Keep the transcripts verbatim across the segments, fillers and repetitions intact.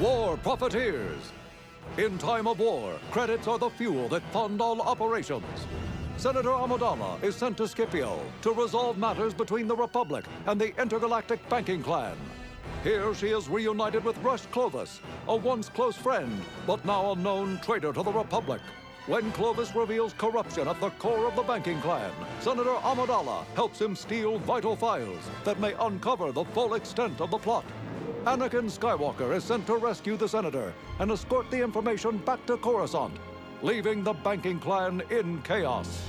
War Profiteers. In time of war, credits are the fuel that fund all operations. Senator Amidala is sent to Scipio to resolve matters between the Republic and the Intergalactic Banking Clan. Here she is reunited with Rush Clovis, a once close friend, but now a known traitor to the Republic. When Clovis reveals corruption at the core of the banking clan, Senator Amidala helps him steal vital files that may uncover the full extent of the plot. Anakin Skywalker is sent to rescue the senator and escort the information back to Coruscant, leaving the banking clan in chaos.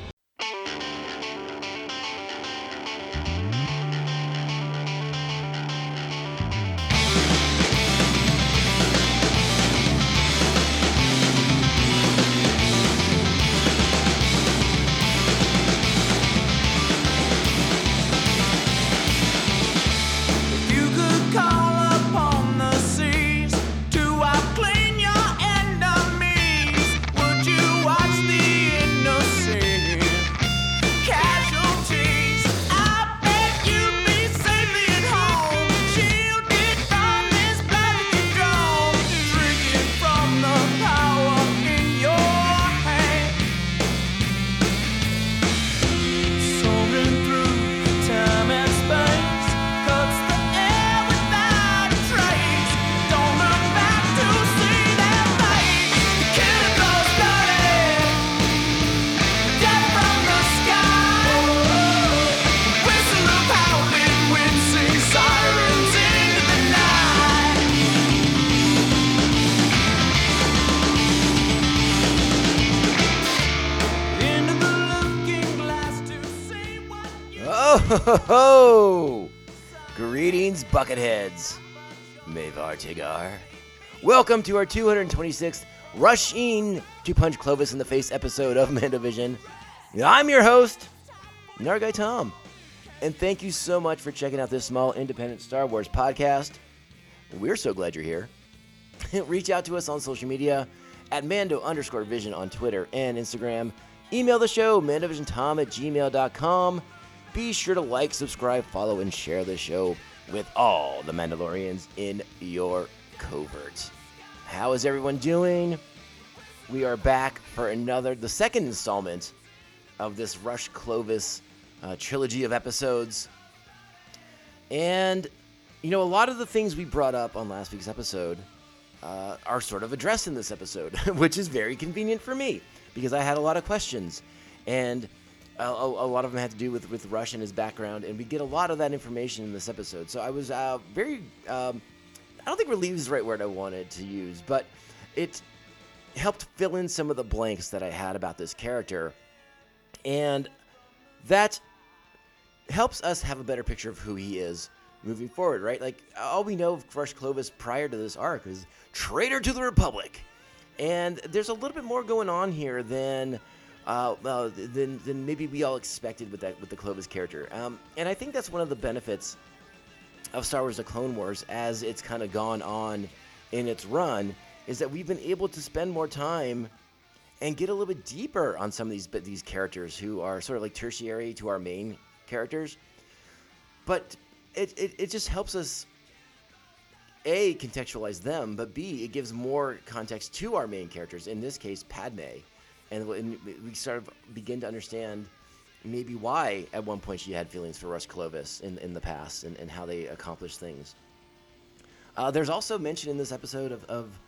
Ho ho! Greetings, Bucketheads. Mayvar Tigar. Welcome to our two hundred twenty-sixth Rushing to Punch Clovis in the Face episode of MandoVision. I'm your host, Nargai Tom. And thank you so much for checking out this small independent Star Wars podcast. We're so glad you're here. Reach out to us on social media at Mando underscore Vision on Twitter and Instagram. Email the show, MandoVisionTom at gmail dot com. Be sure to like, subscribe, follow, and share the show with all the Mandalorians in your covert. How is everyone doing? We are back for another, the second installment of this Rush Clovis uh, trilogy of episodes. And, you know, a lot of the things we brought up on last week's episode uh, are sort of addressed in this episode, which is very convenient for me because I had a lot of questions. And A, a lot of them had to do with, with Rush and his background, and we get a lot of that information in this episode. So I was uh, very, um, I don't think relieved is the right word I wanted to use, but it helped fill in some of the blanks that I had about this character. And that helps us have a better picture of who he is moving forward, right? Like, all we know of Rush Clovis prior to this arc is traitor to the Republic. And there's a little bit more going on here than... Uh, uh, then, then maybe we all expected with that with the Clovis character, um, and I think that's one of the benefits of Star Wars: The Clone Wars as it's kind of gone on in its run, is that we've been able to spend more time and get a little bit deeper on some of these these characters who are sort of like tertiary to our main characters. But it it, it just helps us A, contextualize them, but B, it gives more context to our main characters. In this case, Padme. And we sort of begin to understand maybe why at one point she had feelings for Rush Clovis in, in the past and, and how they accomplished things. Uh, there's also mention in this episode of of,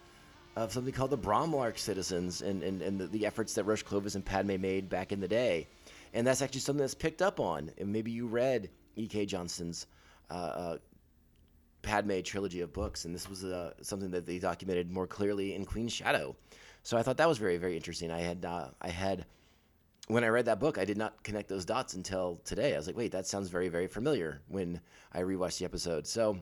of something called the Bromlark citizens and, and, and the, the efforts that Rush Clovis and Padme made back in the day. And that's actually something that's picked up on. And maybe you read E K Johnson's uh, uh, Padme trilogy of books, and this was uh, something that they documented more clearly in Queen's Shadow. So I thought that was very, very interesting. I had, uh, I had, when I read that book, I did not connect those dots until today. I was like, wait, that sounds very, very familiar when I rewatched the episode. So,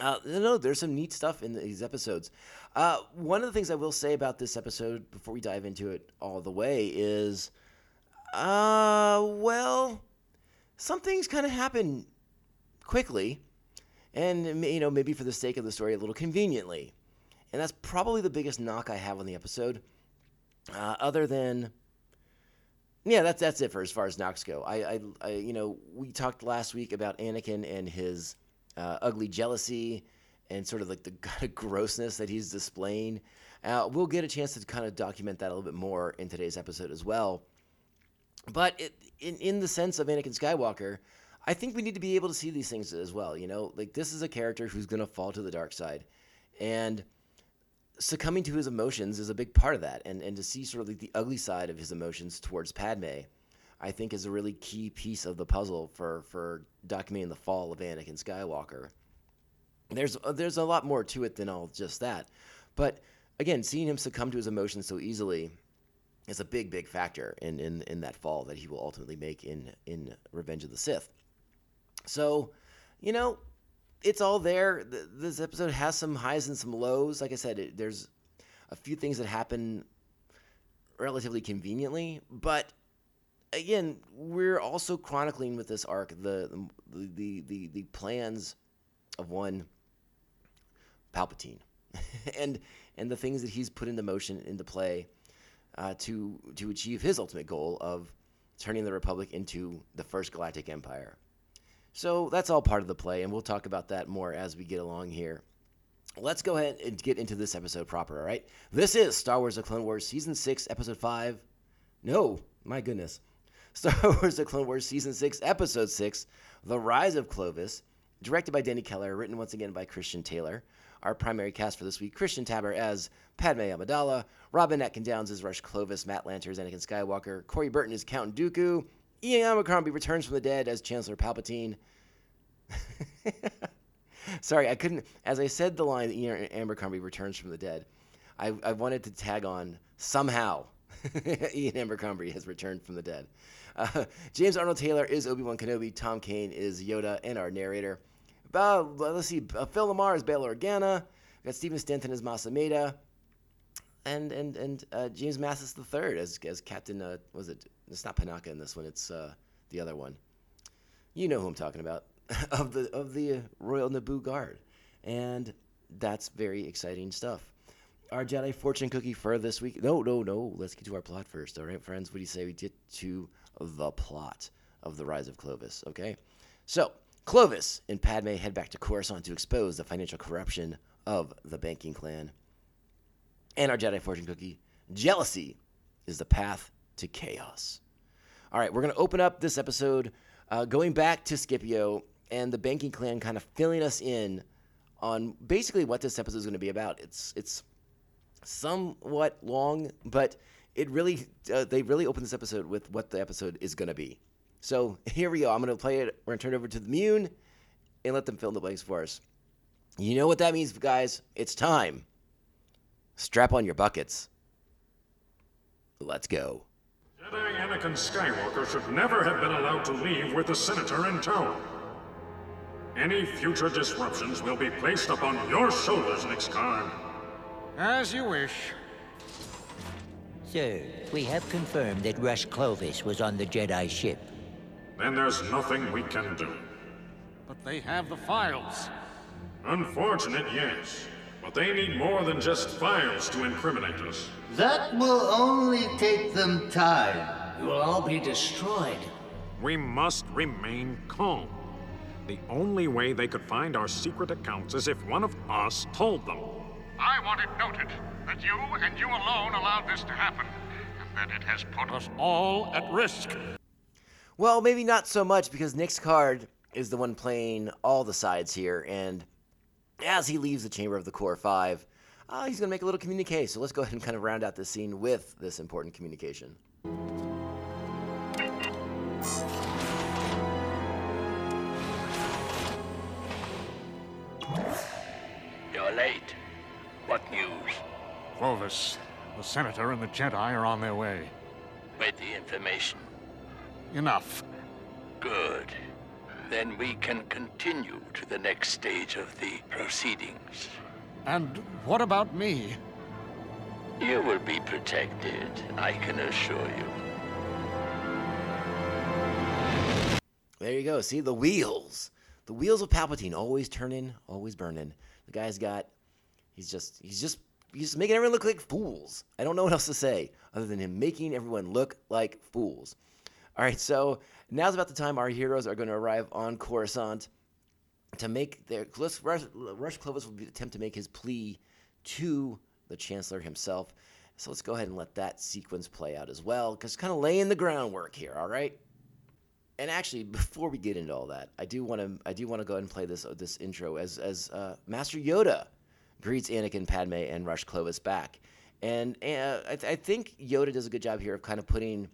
uh, no, there's some neat stuff in these episodes. Uh, one of the things I will say about this episode before we dive into it all the way is, uh, well, some things kind of happen quickly, and you know, maybe for the sake of the story, a little conveniently. And that's probably the biggest knock I have on the episode. Uh, other than, yeah, that's that's it for as far as knocks go. I, I, I you know, we talked last week about Anakin and his uh, ugly jealousy and sort of like the kind of grossness that he's displaying. Uh, we'll get a chance to kind of document that a little bit more in today's episode as well. But it, in, in the sense of Anakin Skywalker, I think we need to be able to see these things as well. You know, like this is a character who's going to fall to the dark side, and succumbing to his emotions is a big part of that. And, and to see sort of like the ugly side of his emotions towards Padme, I think is a really key piece of the puzzle for, for documenting the fall of Anakin Skywalker. There's, there's a lot more to it than all just that. But again, seeing him succumb to his emotions so easily is a big, big factor in, in, in that fall that he will ultimately make in, in Revenge of the Sith. So, you know, it's all there. This episode has some highs and some lows. Like I said, it, there's a few things that happen relatively conveniently, but again, we're also chronicling with this arc the the the, the, the plans of one Palpatine, and and the things that he's put into motion, into play, uh, to to achieve his ultimate goal of turning the Republic into the first Galactic Empire. So that's all part of the play, and we'll talk about that more as we get along here. Let's go ahead and get into this episode proper, all right? This is Star Wars: The Clone Wars, Season six, Episode five. No, my goodness. Star Wars: The Clone Wars, Season six, Episode six, The Rise of Clovis, directed by Danny Keller, written once again by Christian Taylor. Our primary cast for this week, Christian Tabber as Padme Amidala, Robin Atkin Downes as Rush Clovis, Matt Lanter as Anakin Skywalker, Corey Burton as Count Dooku, Ian Abercrombie returns from the dead as Chancellor Palpatine. Sorry, I couldn't. As I said the line, Ian Abercrombie returns from the dead, I, I wanted to tag on somehow. Ian Abercrombie has returned from the dead. Uh, James Arnold Taylor is Obi-Wan Kenobi. Tom Kane is Yoda and our narrator. Uh, let's see, uh, Phil Lamar is Bail Organa. We've got Stephen Stanton as Masameda. And and and uh, James Mascis the Third as as Captain. Uh, was it? It's not Panaka in this one. It's uh, the other one. You know who I'm talking about of the of the Royal Naboo Guard, and that's very exciting stuff. Our Jedi fortune cookie for this week. No, no, no. Let's get to our plot first. All right, friends. What do you say we get to the plot of The Rise of Clovis? Okay, so Clovis and Padme head back to Coruscant to expose the financial corruption of the banking clan. And our Jedi fortune cookie, jealousy is the path to chaos. All right, we're going to open up this episode uh, going back to Scipio and the banking clan kind of filling us in on basically what this episode is going to be about. It's it's somewhat long, but it really uh, they really open this episode with what the episode is going to be. So here we go. I'm going to play it. We're going to turn it over to the Mune and let them fill in the blanks for us. You know what that means, guys. It's time. Strap on your buckets. Let's go. Jedi Anakin Skywalker should never have been allowed to leave with the Senator in tow. Any future disruptions will be placed upon your shoulders, Nixcon. As you wish. Sir, we have confirmed that Rush Clovis was on the Jedi ship. Then there's nothing we can do. But they have the files. Unfortunate, yes. But they need more than just files to incriminate us. That will only take them time. You will all be destroyed. We must remain calm. The only way they could find our secret accounts is if one of us told them. I want it noted that you and you alone allowed this to happen, and that it has put us all at risk. Well, maybe not so much, because Nick's card is the one playing all the sides here, and as he leaves the chamber of the Core Five, uh, he's going to make a little communique. So let's go ahead and kind of round out this scene with this important communication. You're late. What news? Clovis, the Senator and the Jedi are on their way. With the information? Enough. Good. Then we can continue to the next stage of the proceedings. And what about me? You will be protected, I can assure you. There you go. See, the wheels. The wheels of Palpatine, always turning, always burning. The guy's got, he's just, he's just, he's making everyone look like fools. I don't know what else to say other than him making everyone look like fools. All right, so now's about the time our heroes are going to arrive on Coruscant. to make their Rush, Rush Clovis will attempt to make his plea to the Chancellor himself. So let's go ahead and let that sequence play out as well, because kind of laying the groundwork here, all right? And actually, before we get into all that, I do want to I do want to go ahead and play this this intro as as uh, Master Yoda greets Anakin, Padme, and Rush Clovis back. And uh, I, th- I think Yoda does a good job here of kind of putting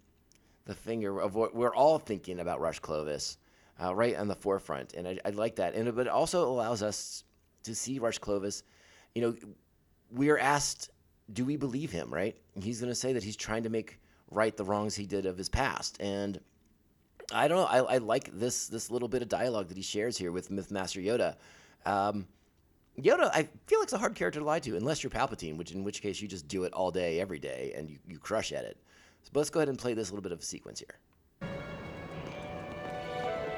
the finger of what we're all thinking about Rush Clovis uh, right on the forefront. And I, I like that. And but it also allows us to see Rush Clovis. You know, we are asked, do we believe him, right? And he's going to say that he's trying to make right the wrongs he did of his past. And I don't know. I, I like this this little bit of dialogue that he shares here with Mythmaster Yoda. Um, Yoda, I feel like, is a hard character to lie to, unless you're Palpatine, which in which case you just do it all day, every day, and you, you crush at it. So let's go ahead and play this little bit of a sequence here.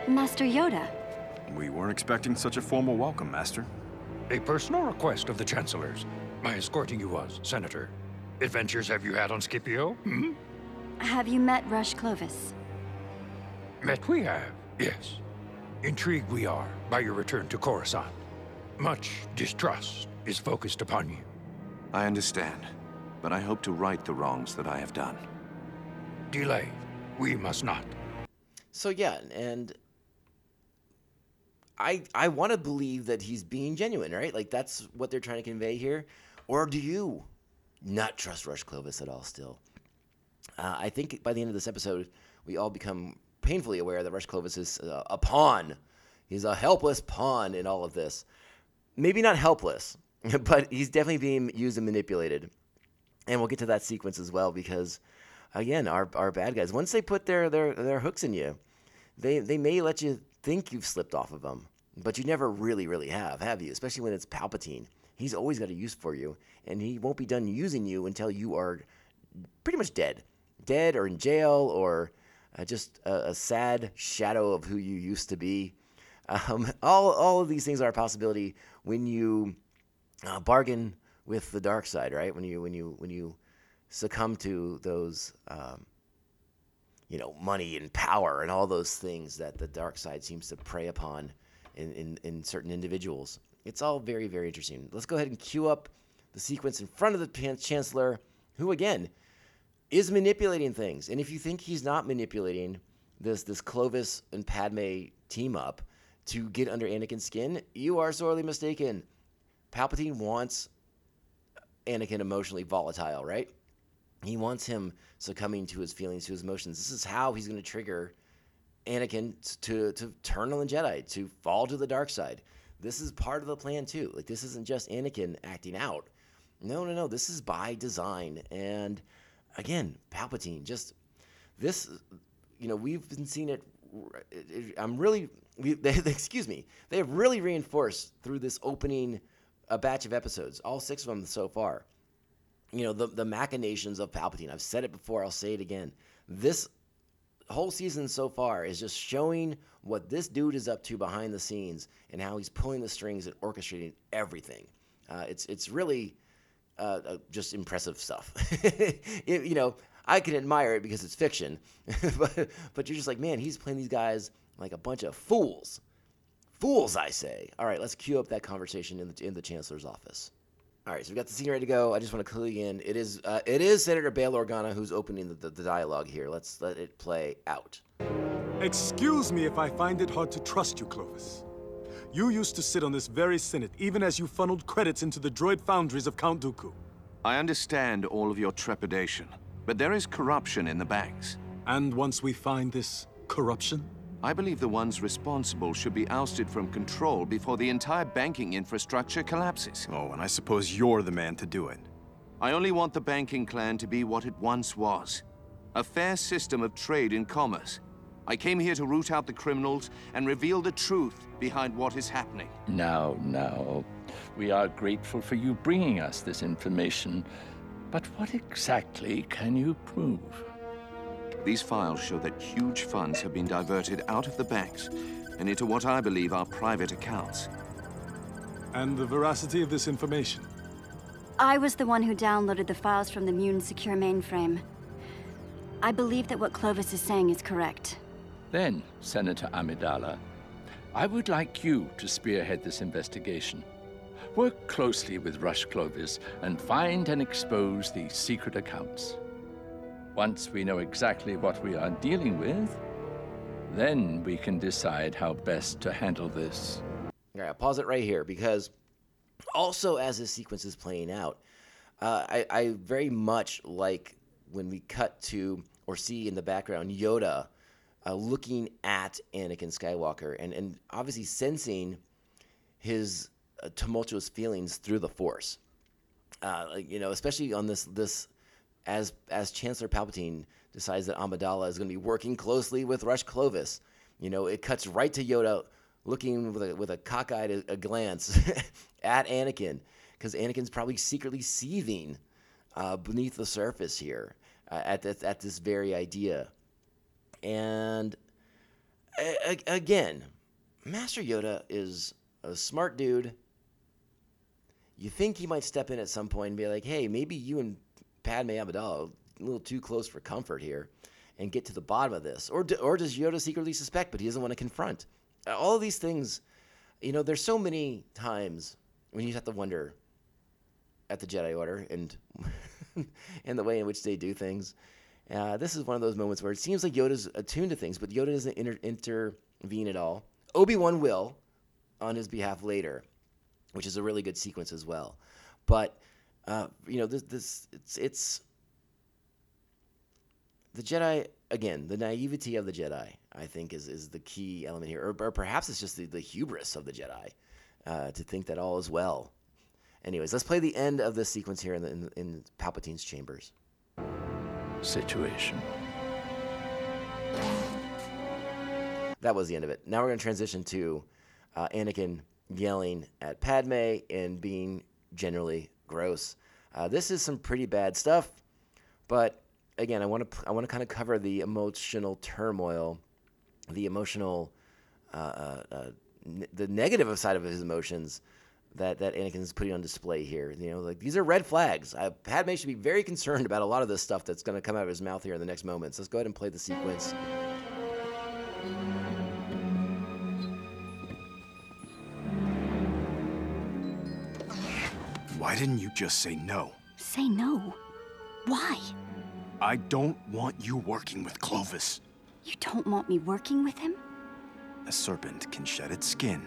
Master Yoda. We weren't expecting such a formal welcome, Master. A personal request of the Chancellor's. My escorting you was, Senator. Adventures have you had on Scipio? Hmm? Have you met Rush Clovis? Met we have, yes. Intrigued we are by your return to Coruscant. Much distrust is focused upon you. I understand, but I hope to right the wrongs that I have done. Delay, we must not. So yeah, and I I want to believe that he's being genuine, right? Like, that's what they're trying to convey here. Or do you not trust Rush Clovis at all still? Uh, I think by the end of this episode, we all become painfully aware that Rush Clovis is uh, a pawn. He's a helpless pawn in all of this. Maybe not helpless, but he's definitely being used and manipulated. And we'll get to that sequence as well, because, again, our our bad guys, once they put their their, their hooks in you, they, they may let you think you've slipped off of them, but you never really, really have, have you? Especially when it's Palpatine. He's always got a use for you, and he won't be done using you until you are pretty much dead. Dead or in jail or uh, just a, a sad shadow of who you used to be. Um, all all of these things are a possibility when you uh, bargain with the dark side, right? When you when you when you succumb to those, um, you know, money and power and all those things that the dark side seems to prey upon in, in, in certain individuals. It's all very, very interesting. Let's go ahead and cue up the sequence in front of the Chancellor, who again is manipulating things. And if you think he's not manipulating this this Clovis and Padme team up to get under Anakin's skin, you are sorely mistaken. Palpatine wants Anakin emotionally volatile, right? He wants him succumbing to his feelings, to his emotions. This is how he's going to trigger Anakin to, to turn on the Jedi, to fall to the dark side. This is part of the plan, too. Like, this isn't just Anakin acting out. No, no, no. This is by design. And, again, Palpatine, just this, you know, we've been seeing it. I'm really... We, they, they, excuse me. They have really reinforced through this opening uh, batch of episodes, all six of them so far, you know, the, the machinations of Palpatine. I've said it before. I'll say it again. This whole season so far is just showing what this dude is up to behind the scenes and how he's pulling the strings and orchestrating everything. Uh, it's it's really uh, uh, just impressive stuff. it, you know, I can admire it because it's fiction, but, but you're just like, man, he's playing these guys like a bunch of fools. Fools, I say. All right, let's queue up that conversation in the in the Chancellor's office. All right, so we've got the scene ready to go. I just want to clue you in. It is uh, it is Senator Bail Organa who's opening the, the, the dialogue here. Let's let it play out. Excuse me if I find it hard to trust you, Clovis. You used to sit on this very Senate, even as you funneled credits into the droid foundries of Count Dooku. I understand all of your trepidation, but there is corruption in the banks. And once we find this corruption? I believe the ones responsible should be ousted from control before the entire banking infrastructure collapses. Oh, and I suppose you're the man to do it. I only want the banking clan to be what it once was, a fair system of trade and commerce. I came here to root out the criminals and reveal the truth behind what is happening. Now, now, we are grateful for you bringing us this information, but what exactly can you prove? These files show that huge funds have been diverted out of the banks and into what I believe are private accounts. And the veracity of this information? I was the one who downloaded the files from the Mune Secure mainframe. I believe that what Clovis is saying is correct. Then, Senator Amidala, I would like you to spearhead this investigation. Work closely with Rush Clovis and find and expose these secret accounts. Once we know exactly what we are dealing with, then we can decide how best to handle this. All right, I'll pause it right here, because also as this sequence is playing out, uh, I, I very much like when we cut to or see in the background Yoda uh, looking at Anakin Skywalker and, and obviously sensing his uh, tumultuous feelings through the Force. Uh, like, you know, especially on this this as as Chancellor Palpatine decides that Amidala is going to be working closely with Rush Clovis. You know, it cuts right to Yoda looking with a, with a cockeyed a, a glance at Anakin, because Anakin's probably secretly seething uh, beneath the surface here uh, at, the, at this very idea. And a, a, again, Master Yoda is a smart dude. You think he might step in at some point and be like, hey, maybe you and Padme Amidala a little too close for comfort here, and get to the bottom of this. Or do, or does Yoda secretly suspect, but he doesn't want to confront? All of these things, you know, there's so many times when you have to wonder at the Jedi Order and and the way in which they do things. Uh, this is one of those moments where it seems like Yoda's attuned to things, but Yoda doesn't inter- intervene at all. Obi-Wan will on his behalf later, which is a really good sequence as well. But, uh, you know, this, this it's it's... The Jedi, again, the naivety of the Jedi, I think, is, is the key element here. Or, or perhaps it's just the, the hubris of the Jedi uh, to think that all is well. Anyways, let's play the end of this sequence here in, the, in, in Palpatine's chambers. Situation. That was the end of it. Now we're going to transition to uh, Anakin yelling at Padme and being generally gross. Uh, this is some pretty bad stuff, but... Again, I want to I want to kind of cover the emotional turmoil, the emotional, uh, uh, uh, ne- the negative side of his emotions that, that Anakin is putting on display here. You know, like, these are red flags. I, Padme should be very concerned about a lot of this stuff that's going to come out of his mouth here in the next moments. So let's go ahead and play the sequence. Why didn't you just say no? Say no? Why? I don't want you working with Clovis. You don't want me working with him? A serpent can shed its skin,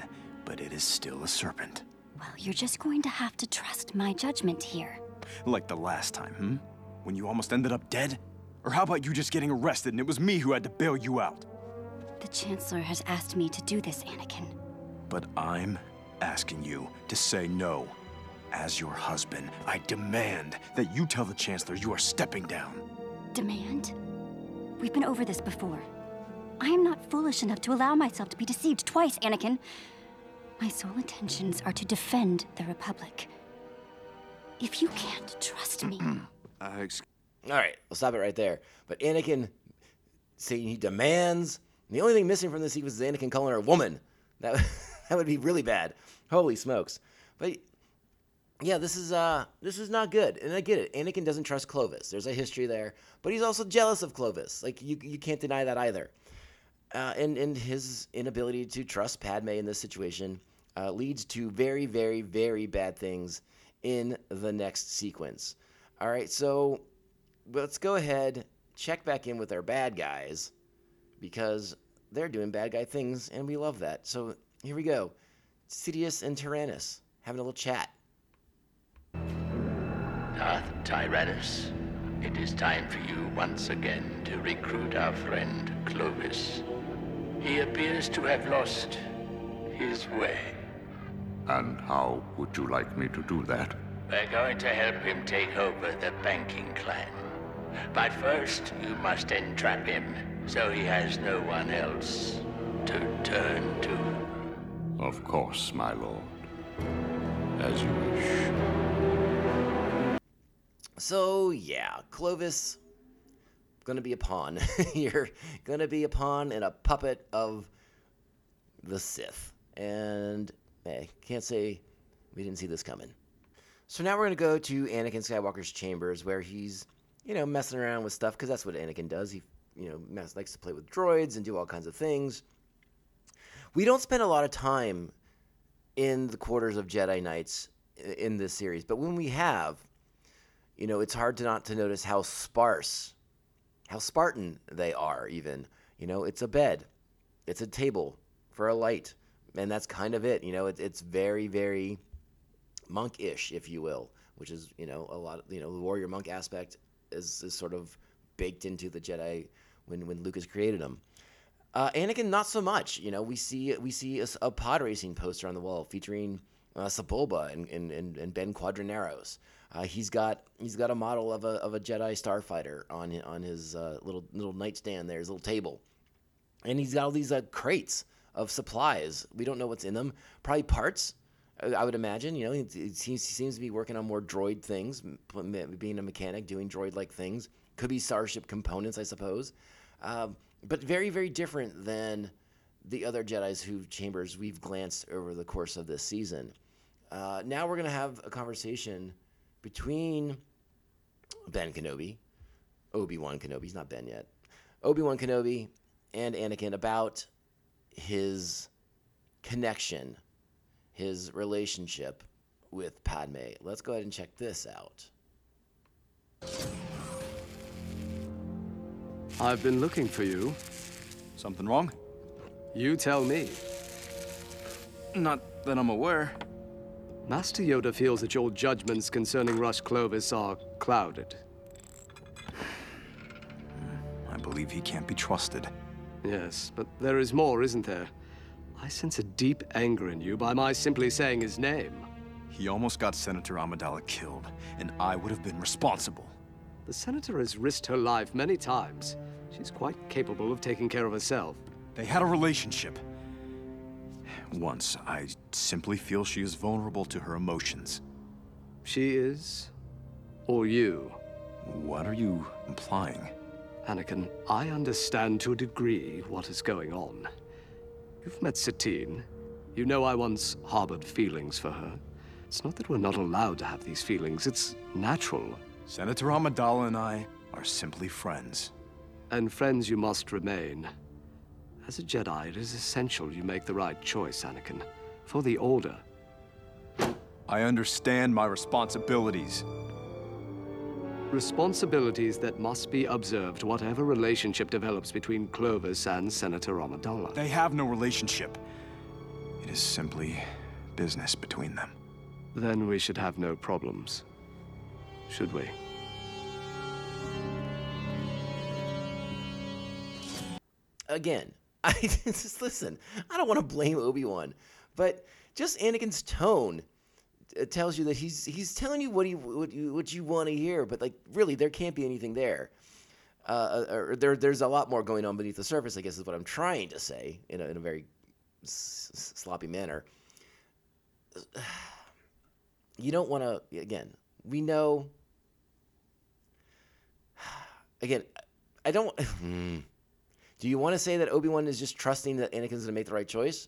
but it is still a serpent. Well, you're just going to have to trust my judgment here. Like the last time, hmm? When you almost ended up dead? Or how about you just getting arrested and it was me who had to bail you out? The Chancellor has asked me to do this, Anakin. But I'm asking you to say no. As your husband, I demand that you tell the Chancellor you are stepping down. Demand? We've been over this before. I am not foolish enough to allow myself to be deceived twice, Anakin. My sole intentions are to defend the Republic. If you can't trust me... uh, excuse- All right, we'll stop it right there. But Anakin saying he demands... The only thing missing from this sequence is Anakin calling her a woman. That, that would be really bad. Holy smokes. But... Yeah, this is uh, this is not good, and I get it. Anakin doesn't trust Clovis. There's a history there, but he's also jealous of Clovis. Like, you, you can't deny that either. Uh, and and his inability to trust Padme in this situation uh, leads to very, very, very bad things in the next sequence. All right, so let's go ahead, check back in with our bad guys, because they're doing bad guy things, and we love that. So here we go. Sidious and Tyrannus having a little chat. Darth Tyrannus, it is time for you once again to recruit our friend Clovis. He appears to have lost his way. And how would you like me to do that? We're going to help him take over the banking clan. But first, you must entrap him, so he has no one else to turn to. Of course, my lord. As you wish. So, yeah, Clovis, gonna be a pawn. You're gonna be a pawn and a puppet of the Sith. And I can't say we didn't see this coming. So now we're gonna go to Anakin Skywalker's chambers, where he's, you know, messing around with stuff, because that's what Anakin does. He, you know, mess, likes to play with droids and do all kinds of things. we don't spend a lot of time in the quarters of Jedi Knights in this series, but when we have, you know, it's hard to not to notice how sparse, how Spartan they are even. You know, it's a bed, it's a table for a light, and that's kind of it. You know, it, it's very, very monk-ish, if you will, which is, you know, a lot of, you know, the warrior monk aspect is, is sort of baked into the Jedi when, when Lucas created them. Uh, Anakin, not so much. You know, we see we see a, a pod racing poster on the wall featuring uh, Sebulba and, and, and, and Ben Quadraneros. Uh, he's got he's got a model of a of a Jedi starfighter on on his uh, little little nightstand there, his little table, and he's got all these uh, crates of supplies. We don't know what's in them. Probably parts, I would imagine. You know, he, he seems he seems to be working on more droid things, being a mechanic, doing droid like things. Could be starship components, I suppose. Um, But very, very different than the other Jedis whose chambers we've glanced over the course of this season. Uh, now we're going to have a conversation between Ben Kenobi, Obi-Wan Kenobi, he's not Ben yet, Obi-Wan Kenobi and Anakin about his connection, his relationship with Padme. Let's go ahead and check this out. I've been looking for you. Something wrong? You tell me. Not that I'm aware. Master Yoda feels that your judgments concerning Rush Clovis are clouded. I believe he can't be trusted. Yes, but there is more, isn't there? I sense a deep anger in you by my simply saying his name. He almost got Senator Amidala killed, and I would have been responsible. The Senator has risked her life many times. She's quite capable of taking care of herself. They had a relationship. Once, I simply feel she is vulnerable to her emotions. She is? Or you? What are you implying? Anakin, I understand to a degree what is going on. You've met Satine. You know I once harbored feelings for her. It's not that we're not allowed to have these feelings. It's natural. Senator Amidala and I are simply friends. And friends you must remain. As a Jedi, it is essential you make the right choice, Anakin, for the Order. I understand my responsibilities. Responsibilities that must be observed whatever relationship develops between Clovis and Senator Amidala. They have no relationship. It is simply business between them. Then we should have no problems. Should we? Again, I just listen. I don't want to blame Obi-Wan, but just Anakin's tone tells you that he's he's telling you what he what you, what you want to hear, but like really, there can't be anything there. Uh, or there there's a lot more going on beneath the surface, I guess, is what I'm trying to say in a, in a very s- sloppy manner. You don't want to again. We know. Again, I don't... Do you want to say that Obi-Wan is just trusting that Anakin's going to make the right choice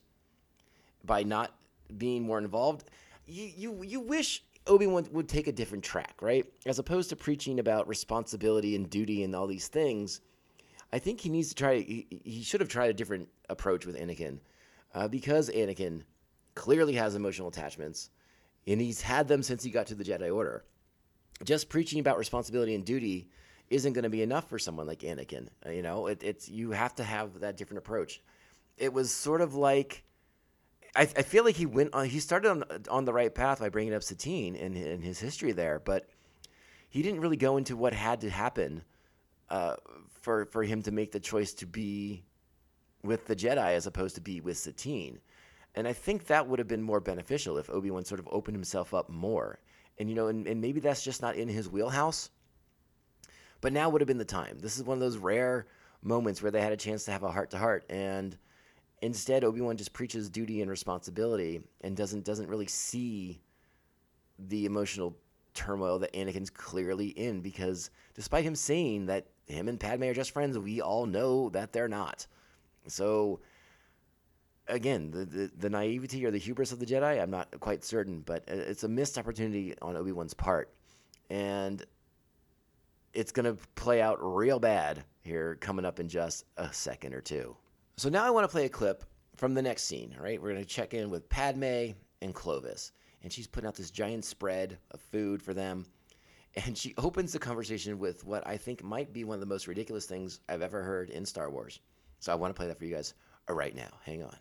by not being more involved? You you, you wish Obi-Wan would take a different track, right? As opposed to preaching about responsibility and duty and all these things, I think he needs to try... He, he should have tried a different approach with Anakin uh, because Anakin clearly has emotional attachments, and he's had them since he got to the Jedi Order. Just preaching about responsibility and duty isn't going to be enough for someone like Anakin. You know, it, it's you have to have that different approach. It was sort of like I, I feel like he went on, he started on on the right path by bringing up Satine and, and his history there, but he didn't really go into what had to happen uh, for for him to make the choice to be with the Jedi as opposed to be with Satine. And I think that would have been more beneficial if Obi-Wan sort of opened himself up more. And, you know, and, and maybe that's just not in his wheelhouse. But now would have been the time. This is one of those rare moments where they had a chance to have a heart-to-heart. And instead, Obi-Wan just preaches duty and responsibility and doesn't doesn't really see the emotional turmoil that Anakin's clearly in. Because despite him saying that him and Padme are just friends, we all know that they're not. So... Again, the, the, the naivety or the hubris of the Jedi, I'm not quite certain, but it's a missed opportunity on Obi-Wan's part. And it's going to play out real bad here coming up in just a second or two. So now I want to play a clip from the next scene, all right? We're going to check in with Padme and Clovis. And she's putting out this giant spread of food for them. And she opens the conversation with what I think might be one of the most ridiculous things I've ever heard in Star Wars. So I want to play that for you guys right now. Hang on.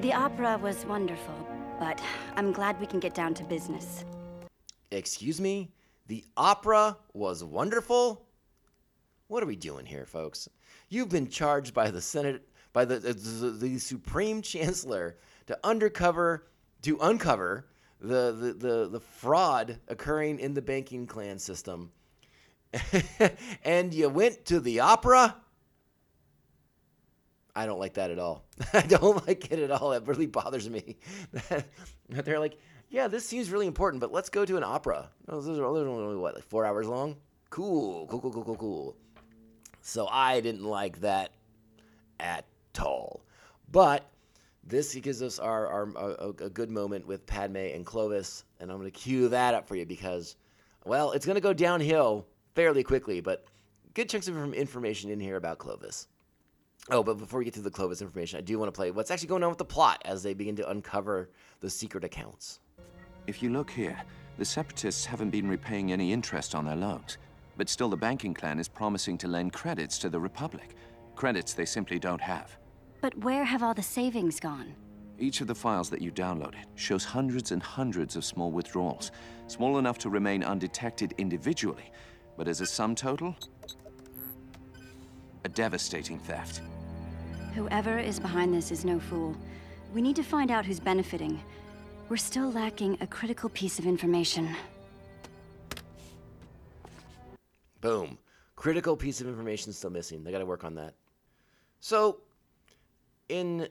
The opera was wonderful, but I'm glad we can get down to business. Excuse me? The opera was wonderful? What are we doing here, folks? You've been charged by the Senate, by the the, the, the Supreme Chancellor to undercover, to uncover the, the, the, the fraud occurring in the banking clan system. And you went to the opera? I don't like that at all. I don't like it at all. It really bothers me. They're like, yeah, this seems really important, but let's go to an opera. Those are only, what, like four hours long? Cool, cool, cool, cool, cool, cool. So I didn't like that at all. But this gives us our, our, our a good moment with Padme and Clovis, and I'm going to cue that up for you because, well, it's going to go downhill fairly quickly, but good chunks of information in here about Clovis. Oh, but before we get to the Clovis information, I do want to play what's actually going on with the plot as they begin to uncover the secret accounts. If you look here, the Separatists haven't been repaying any interest on their loans, but still the banking clan is promising to lend credits to the Republic, credits they simply don't have. But where have all the savings gone? Each of the files that you downloaded shows hundreds and hundreds of small withdrawals, small enough to remain undetected individually, but as a sum total, a devastating theft. Whoever is behind this is no fool. We need to find out who's benefiting. We're still lacking a critical piece of information. Boom. Critical piece of information still missing. They got to work on that. So, in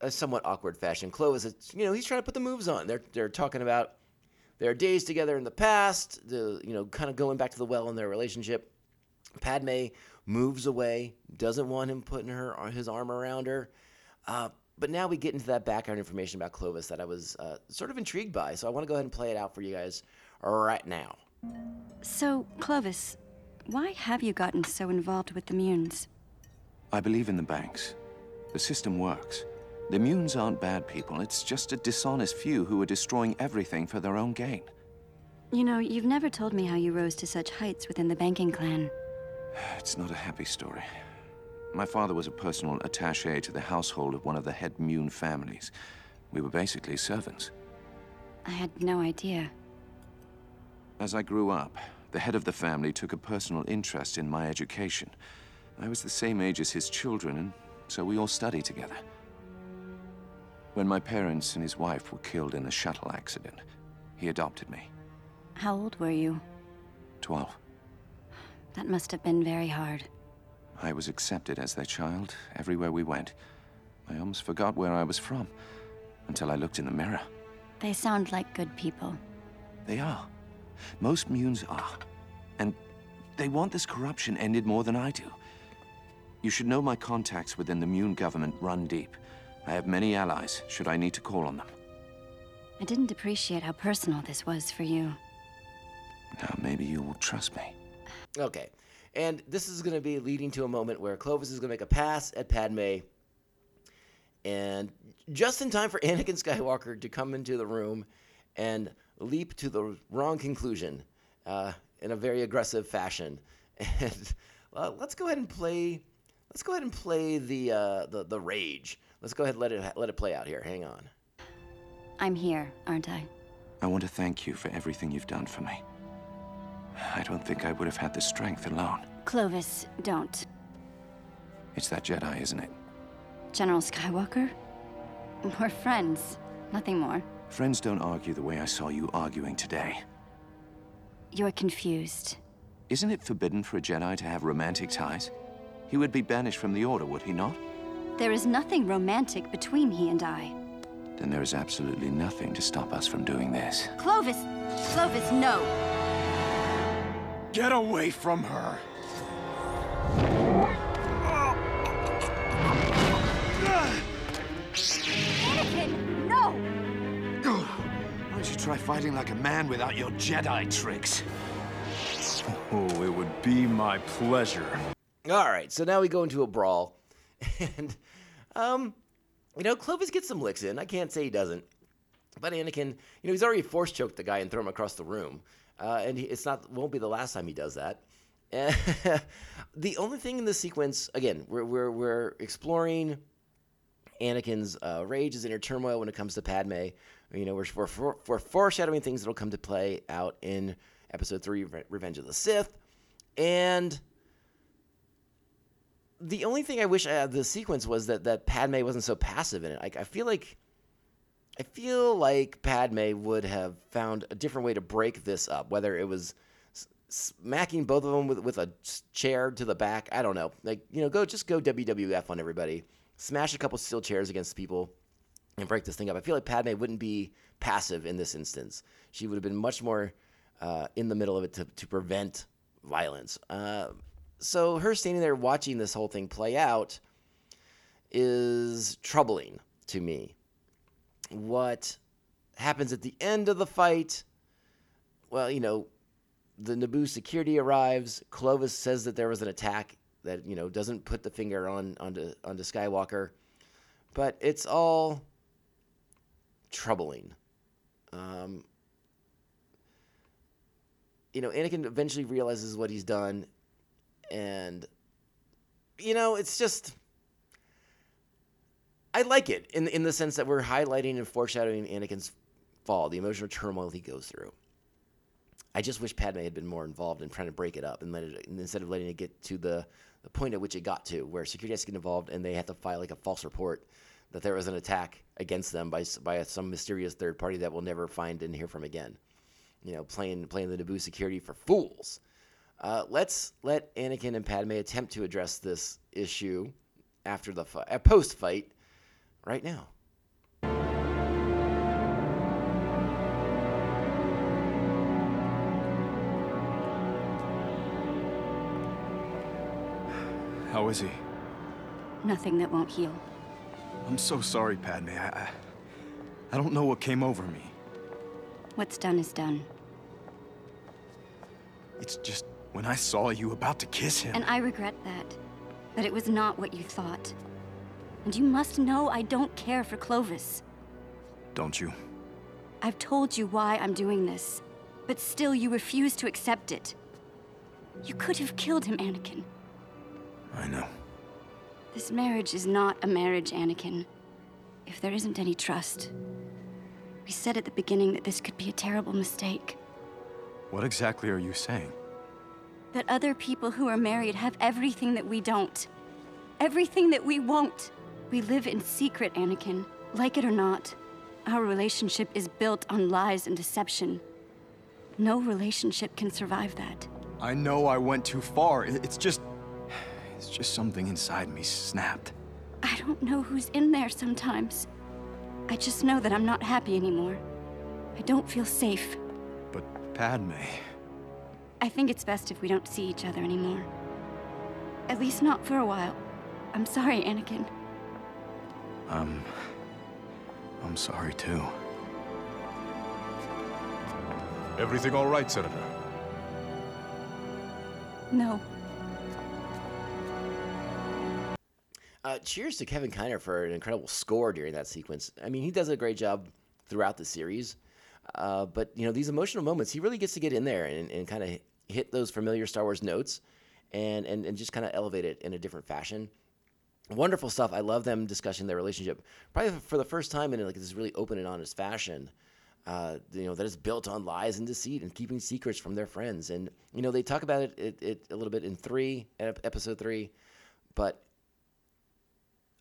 a somewhat awkward fashion, Clovis, you know, he's trying to put the moves on. They're they're talking about their days together in the past, the, you know, kind of going back to the well in their relationship. Padme moves away, doesn't want him putting her his arm around her. Uh, but now we get into that background information about Clovis that I was uh, sort of intrigued by, so I want to go ahead and play it out for you guys right now. So, Clovis, why have you gotten so involved with the Munes? I believe in the banks. The system works. The Munes aren't bad people. It's just a dishonest few who are destroying everything for their own gain. You know, you've never told me how you rose to such heights within the banking clan. It's not a happy story. My father was a personal attaché to the household of one of the head Mune families. We were basically servants. I had no idea. As I grew up, the head of the family took a personal interest in my education. I was the same age as his children, and so we all studied together. When my parents and his wife were killed in a shuttle accident, he adopted me. How old were you? Twelve. That must have been very hard. I was accepted as their child everywhere we went. I almost forgot where I was from until I looked in the mirror. They sound like good people. They are. Most Munes are. And they want this corruption ended more than I do. You should know my contacts within the Mune government run deep. I have many allies should I need to call on them. I didn't appreciate how personal this was for you. Now maybe you will trust me. Okay, and this is going to be leading to a moment where Clovis is going to make a pass at Padme, and just in time for Anakin Skywalker to come into the room and leap to the wrong conclusion uh, in a very aggressive fashion. And uh, let's go ahead and play. Let's go ahead and play the uh, the the rage. Let's go ahead and let it let it play out here. Hang on. I'm here, aren't I? I want to thank you for everything you've done for me. I don't think I would have had the strength alone. Clovis, don't. It's that Jedi, isn't it? General Skywalker? We're friends, nothing more. Friends don't argue the way I saw you arguing today. You're confused. Isn't it forbidden for a Jedi to have romantic ties? He would be banished from the Order, would he not? There is nothing romantic between he and I. Then there is absolutely nothing to stop us from doing this. Clovis! Clovis, no! Get away from her! Anakin, no! Why don't you try fighting like a man without your Jedi tricks? Oh, it would be my pleasure. All right, so now we go into a brawl, and Um, you know, Clovis gets some licks in. I can't say he doesn't. But Anakin, you know, he's already force choked the guy and thrown him across the room. Uh, and it's not won't be the last time he does that. The only thing in this sequence, again, we're we're, we're exploring Anakin's uh, rage, his inner turmoil when it comes to Padme. You know, we're we're, we're foreshadowing things that'll come to play out in Episode Three, Re- Revenge of the Sith, and the only thing I wish I had the sequence was that that Padme wasn't so passive in it. Like I feel like. I feel like Padme would have found a different way to break this up, whether it was smacking both of them with, with a chair to the back. I don't know. Like, you know, go just go W W F on everybody. Smash a couple steel chairs against people and break this thing up. I feel like Padme wouldn't be passive in this instance. She would have been much more uh, in the middle of it to, to prevent violence. Uh, so her standing there watching this whole thing play out is troubling to me. What happens at the end of the fight? Well, you know, the Naboo security arrives. Clovis says that there was an attack that, you know, doesn't put the finger on onto, onto Skywalker. But it's all troubling. Um, you know, Anakin eventually realizes what he's done. And, you know, it's just... I like it in in the sense that we're highlighting and foreshadowing Anakin's fall, the emotional turmoil he goes through. I just wish Padme had been more involved in trying to break it up and let it, and instead of letting it get to the, the point at which it got to, where security has to get involved and they have to file like a false report that there was an attack against them by by some mysterious third party that we'll never find and hear from again. You know, playing playing the Naboo security for fools. Uh, let's let Anakin and Padme attempt to address this issue after the fi- uh, post fight. Right now. How is he? Nothing that won't heal. I'm so sorry, Padme. I, I, I don't know what came over me. What's done is done. It's just when I saw you about to kiss him. And I regret that. But it was not what you thought. And you must know I don't care for Clovis. Don't you? I've told you why I'm doing this, but still you refuse to accept it. You could have killed him, Anakin. I know. This marriage is not a marriage, Anakin, if there isn't any trust. We said at the beginning that this could be a terrible mistake. What exactly are you saying? That other people who are married have everything that we don't. Everything that we won't. We live in secret, Anakin. Like it or not, our relationship is built on lies and deception. No relationship can survive that. I know I went too far. It's just... It's just something inside me snapped. I don't know who's in there sometimes. I just know that I'm not happy anymore. I don't feel safe. But Padme... I think it's best if we don't see each other anymore. At least not for a while. I'm sorry, Anakin. Um, I'm sorry, too. Everything all right, Senator? No. Uh, cheers to Kevin Kiner for an incredible score during that sequence. I mean, he does a great job throughout the series. Uh, but, you know, these emotional moments, he really gets to get in there and, and kind of hit those familiar Star Wars notes and, and, and just kind of elevate it in a different fashion. Wonderful stuff. I love them discussing their relationship. Probably for the first time in like this really open and honest fashion, uh, you know, that is built on lies and deceit and keeping secrets from their friends. And, you know, they talk about it, it, it a little bit in three, episode three, but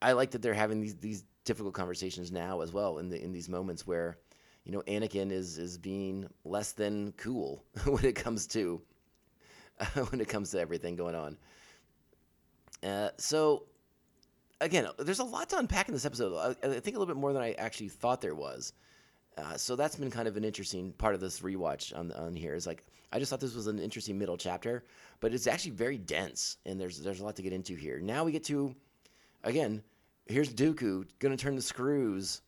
I like that they're having these, these difficult conversations now as well in the, in these moments where, you know, Anakin is, is being less than cool when it comes to, uh, when it comes to everything going on. Uh, so... Again, there's a lot to unpack in this episode. I, I think a little bit more than I actually thought there was. Uh, so that's been kind of an interesting part of this rewatch on on here. Is like I just thought this was an interesting middle chapter, but it's actually very dense, and there's there's a lot to get into here. Now we get to, again, here's Dooku going to turn the screws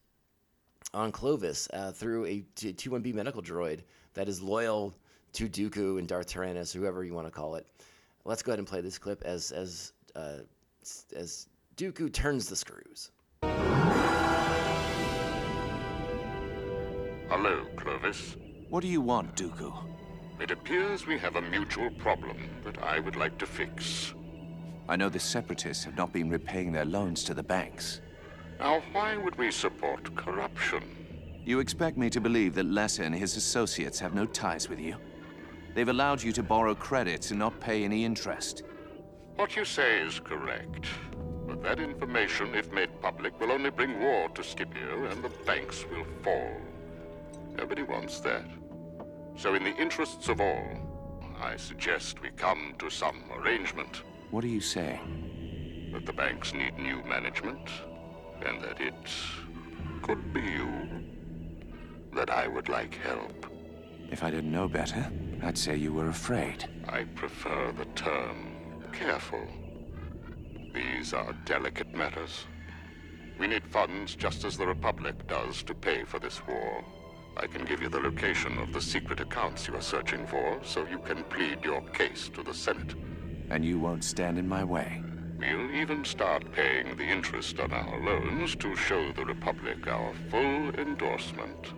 on Clovis uh, through a T one B medical droid that is loyal to Dooku and Darth Tyrannus, whoever you want to call it. Let's go ahead and play this clip as as uh, as. Dooku turns the screws. Hello, Clovis. What do you want, Dooku? It appears we have a mutual problem that I would like to fix. I know the Separatists have not been repaying their loans to the banks. Now, why would we support corruption? You expect me to believe that Lesser and his associates have no ties with you? They've allowed you to borrow credits and not pay any interest. What you say is correct. But that information, if made public, will only bring war to Scipio and the banks will fall. Nobody wants that. So in the interests of all, I suggest we come to some arrangement. What are you saying? That the banks need new management, and that it could be you. That I would like help. If I didn't know better, I'd say you were afraid. I prefer the term careful. These are delicate matters. We need funds just as the Republic does to pay for this war. I can give you the location of the secret accounts you are searching for, so you can plead your case to the Senate. And you won't stand in my way. We'll even start paying the interest on our loans to show the Republic our full endorsement.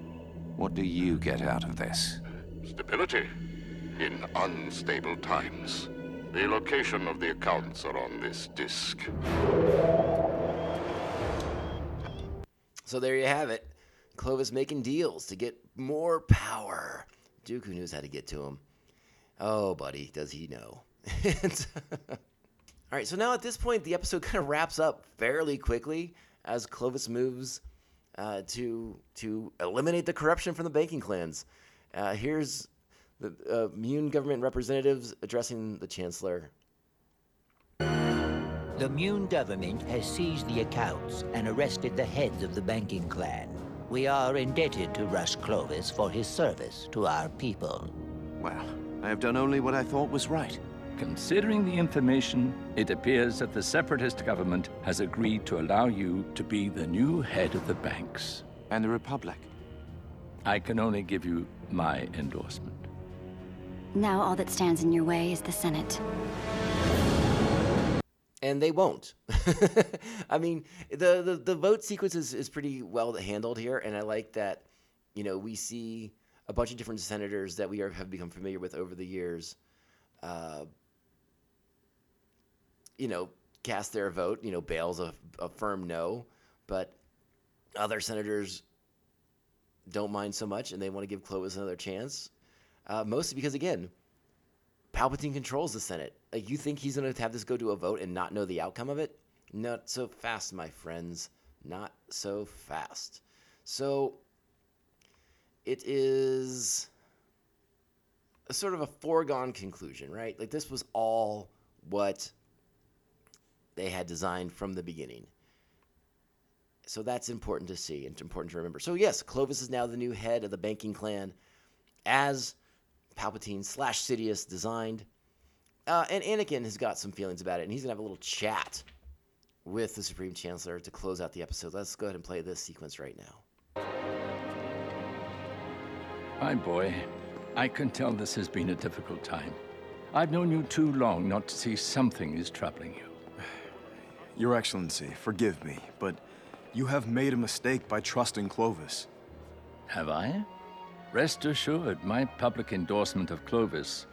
What do you get out of this? Stability in unstable times. The location of the accounts are on this disc. So there you have it. Clovis making deals to get more power. Dooku knows how to get to him. Oh, buddy, does he know. All right, so now at this point, the episode kind of wraps up fairly quickly as Clovis moves uh, to to eliminate the corruption from the banking clans. Uh, here's the uh, Mune government representatives addressing the Chancellor. The Mune government has seized the accounts and arrested the heads of the banking clan. We are indebted to Rush Clovis for his service to our people. Well, I have done only what I thought was right. Considering the information, it appears that the separatist government has agreed to allow you to be the new head of the banks. And the Republic? I can only give you my endorsement. Now all that stands in your way is the Senate. And they won't. I mean, the, the, the vote sequence is, is pretty well handled here, and I like that, you know, we see a bunch of different senators that we are, have become familiar with over the years, uh, you know, cast their vote. You know, Bale's a, a firm no, but other senators don't mind so much, and they want to give Clovis another chance, uh, mostly because, again, Palpatine controls the Senate. Like, you think he's going to have this go to a vote and not know the outcome of it? Not so fast, my friends. Not so fast. So it is a sort of a foregone conclusion, right? Like, this was all what they had designed from the beginning. So that's important to see and important to remember. So, yes, Clovis is now the new head of the banking clan as Palpatine slash Sidious designed. Uh, and Anakin has got some feelings about it, and he's going to have a little chat with the Supreme Chancellor to close out the episode. Let's go ahead and play this sequence right now. My boy, I can tell this has been a difficult time. I've known you too long not to see something is troubling you. Your Excellency, forgive me, but you have made a mistake by trusting Clovis. Have I? Rest assured, my public endorsement of Clovis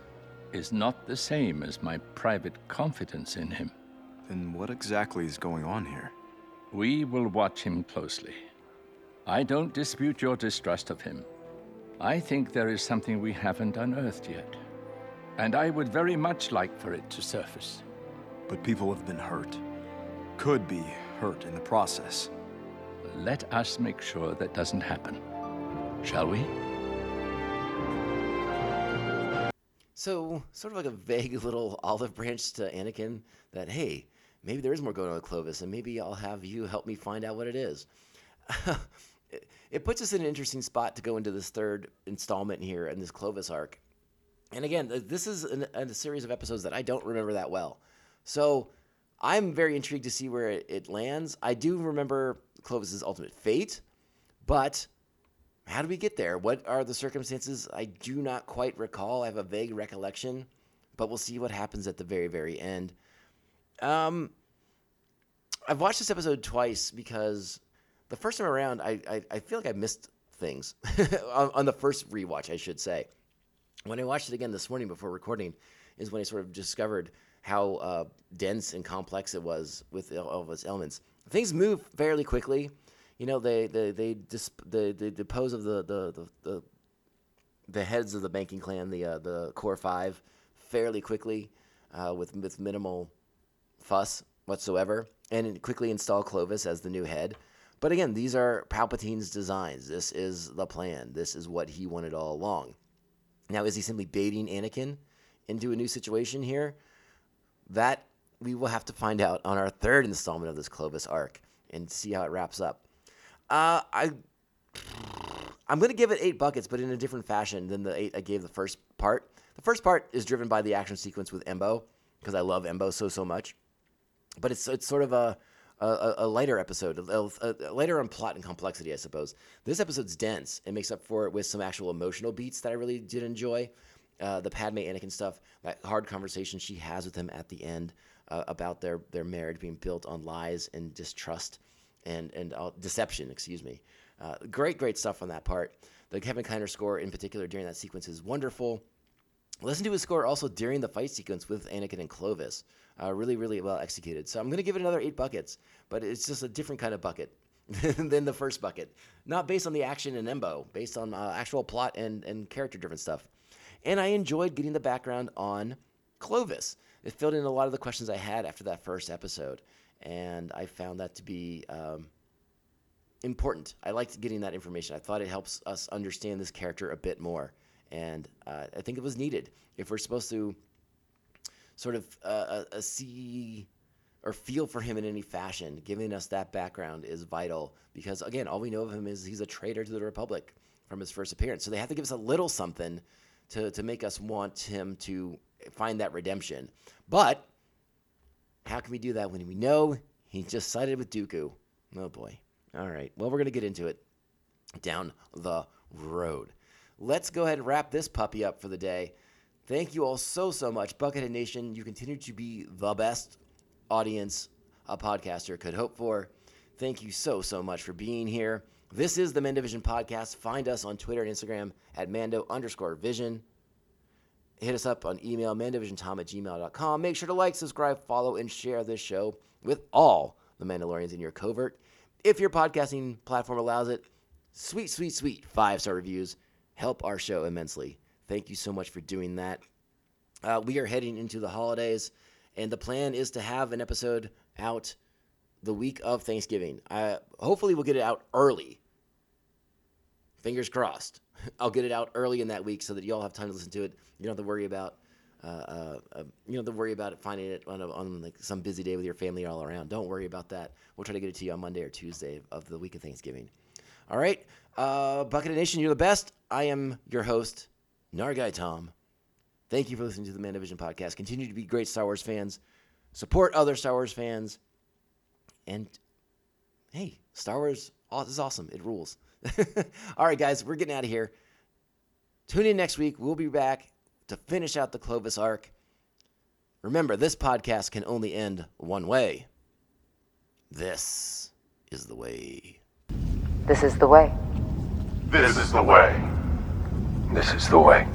is not the same as my private confidence in him. Then what exactly is going on here? We will watch him closely. I don't dispute your distrust of him. I think there is something we haven't unearthed yet. And I would very much like for it to surface. But people have been hurt. Could be hurt in the process. Let us make sure that doesn't happen, shall we? So, sort of like a vague little olive branch to Anakin that, hey, maybe there is more going on with Clovis, and maybe I'll have you help me find out what it is. It puts us in an interesting spot to go into this third installment here in this Clovis arc. And again, this is an, a series of episodes that I don't remember that well. So, I'm very intrigued to see where it, it lands. I do remember Clovis's ultimate fate, but how do we get there? What are the circumstances? I do not quite recall. I have a vague recollection, but we'll see what happens at the very, very end. Um, I've watched this episode twice because the first time around, I I, I feel like I missed things on, on the first rewatch, I should say. When I watched it again this morning before recording is when I sort of discovered how uh, dense and complex it was with all of its elements. Things move fairly quickly. You know, they they they disp- the they depose of the the, the the the heads of the banking clan, the uh, the core five, fairly quickly, uh, with with minimal fuss whatsoever, and quickly install Clovis as the new head. But again, these are Palpatine's designs. This is the plan. This is what he wanted all along. Now, is he simply baiting Anakin into a new situation here? That we will have to find out on our third installment of this Clovis arc and see how it wraps up. Uh, I, I'm going to give it eight buckets, but in a different fashion than the eight I gave the first part. The first part is driven by the action sequence with Embo, because I love Embo so, so much. But it's it's sort of a a, a lighter episode, a, a, a lighter on plot and complexity, I suppose. This episode's dense. It makes up for it with some actual emotional beats that I really did enjoy. Uh, the Padme Anakin stuff, that hard conversation she has with him at the end uh, about their, their marriage being built on lies and distrust and and uh, deception, excuse me. Uh, great, great stuff on that part. The Kevin Kiner score in particular during that sequence is wonderful. Listen to his score also during the fight sequence with Anakin and Clovis. Uh, really, really well executed. So I'm going to give it another eight buckets, but it's just a different kind of bucket than the first bucket. Not based on the action and Embo, based on uh, actual plot and, and character-driven stuff. And I enjoyed getting the background on Clovis. It filled in a lot of the questions I had after that first episode, and I found that to be um, important. I liked getting that information. I thought it helps us understand this character a bit more, and uh, I think it was needed. If we're supposed to sort of uh, uh, see or feel for him in any fashion, giving us that background is vital because, again, all we know of him is he's a traitor to the Republic from his first appearance. So they have to give us a little something to, to make us want him to find that redemption. But how can we do that when we know he just sided with Dooku? Oh, boy. All right. Well, we're going to get into it down the road. Let's go ahead and wrap this puppy up for the day. Thank you all so, so much. Buckethead Nation, you continue to be the best audience a podcaster could hope for. Thank you so, so much for being here. This is the MandoVision Podcast. Find us on Twitter and Instagram at Mando underscore Vision. Hit us up on email, MandoVisionTom at gmail dot com. Make sure to like, subscribe, follow, and share this show with all the Mandalorians in your covert. If your podcasting platform allows it, sweet, sweet, sweet five-star reviews help our show immensely. Thank you so much for doing that. Uh, we are heading into the holidays, and the plan is to have an episode out the week of Thanksgiving. Uh, hopefully we'll get it out early. Fingers crossed. I'll get it out early in that week so that you all have time to listen to it. You don't have to worry about, uh, uh, uh, you don't have to worry about it, finding it on, a, on like some busy day with your family all around. Don't worry about that. We'll try to get it to you on Monday or Tuesday of the week of Thanksgiving. All right, uh, Buckethead Nation, you're the best. I am your host, Nargai Tom. Thank you for listening to the MandoVision Podcast. Continue to be great Star Wars fans. Support other Star Wars fans. And, hey, Star Wars is awesome. It rules. All right, guys, we're getting out of here. Tune in next week. We'll be back to finish out the Clovis arc. Remember, this podcast can only end one way. This is the way. This is the way. This is the way. This is the way.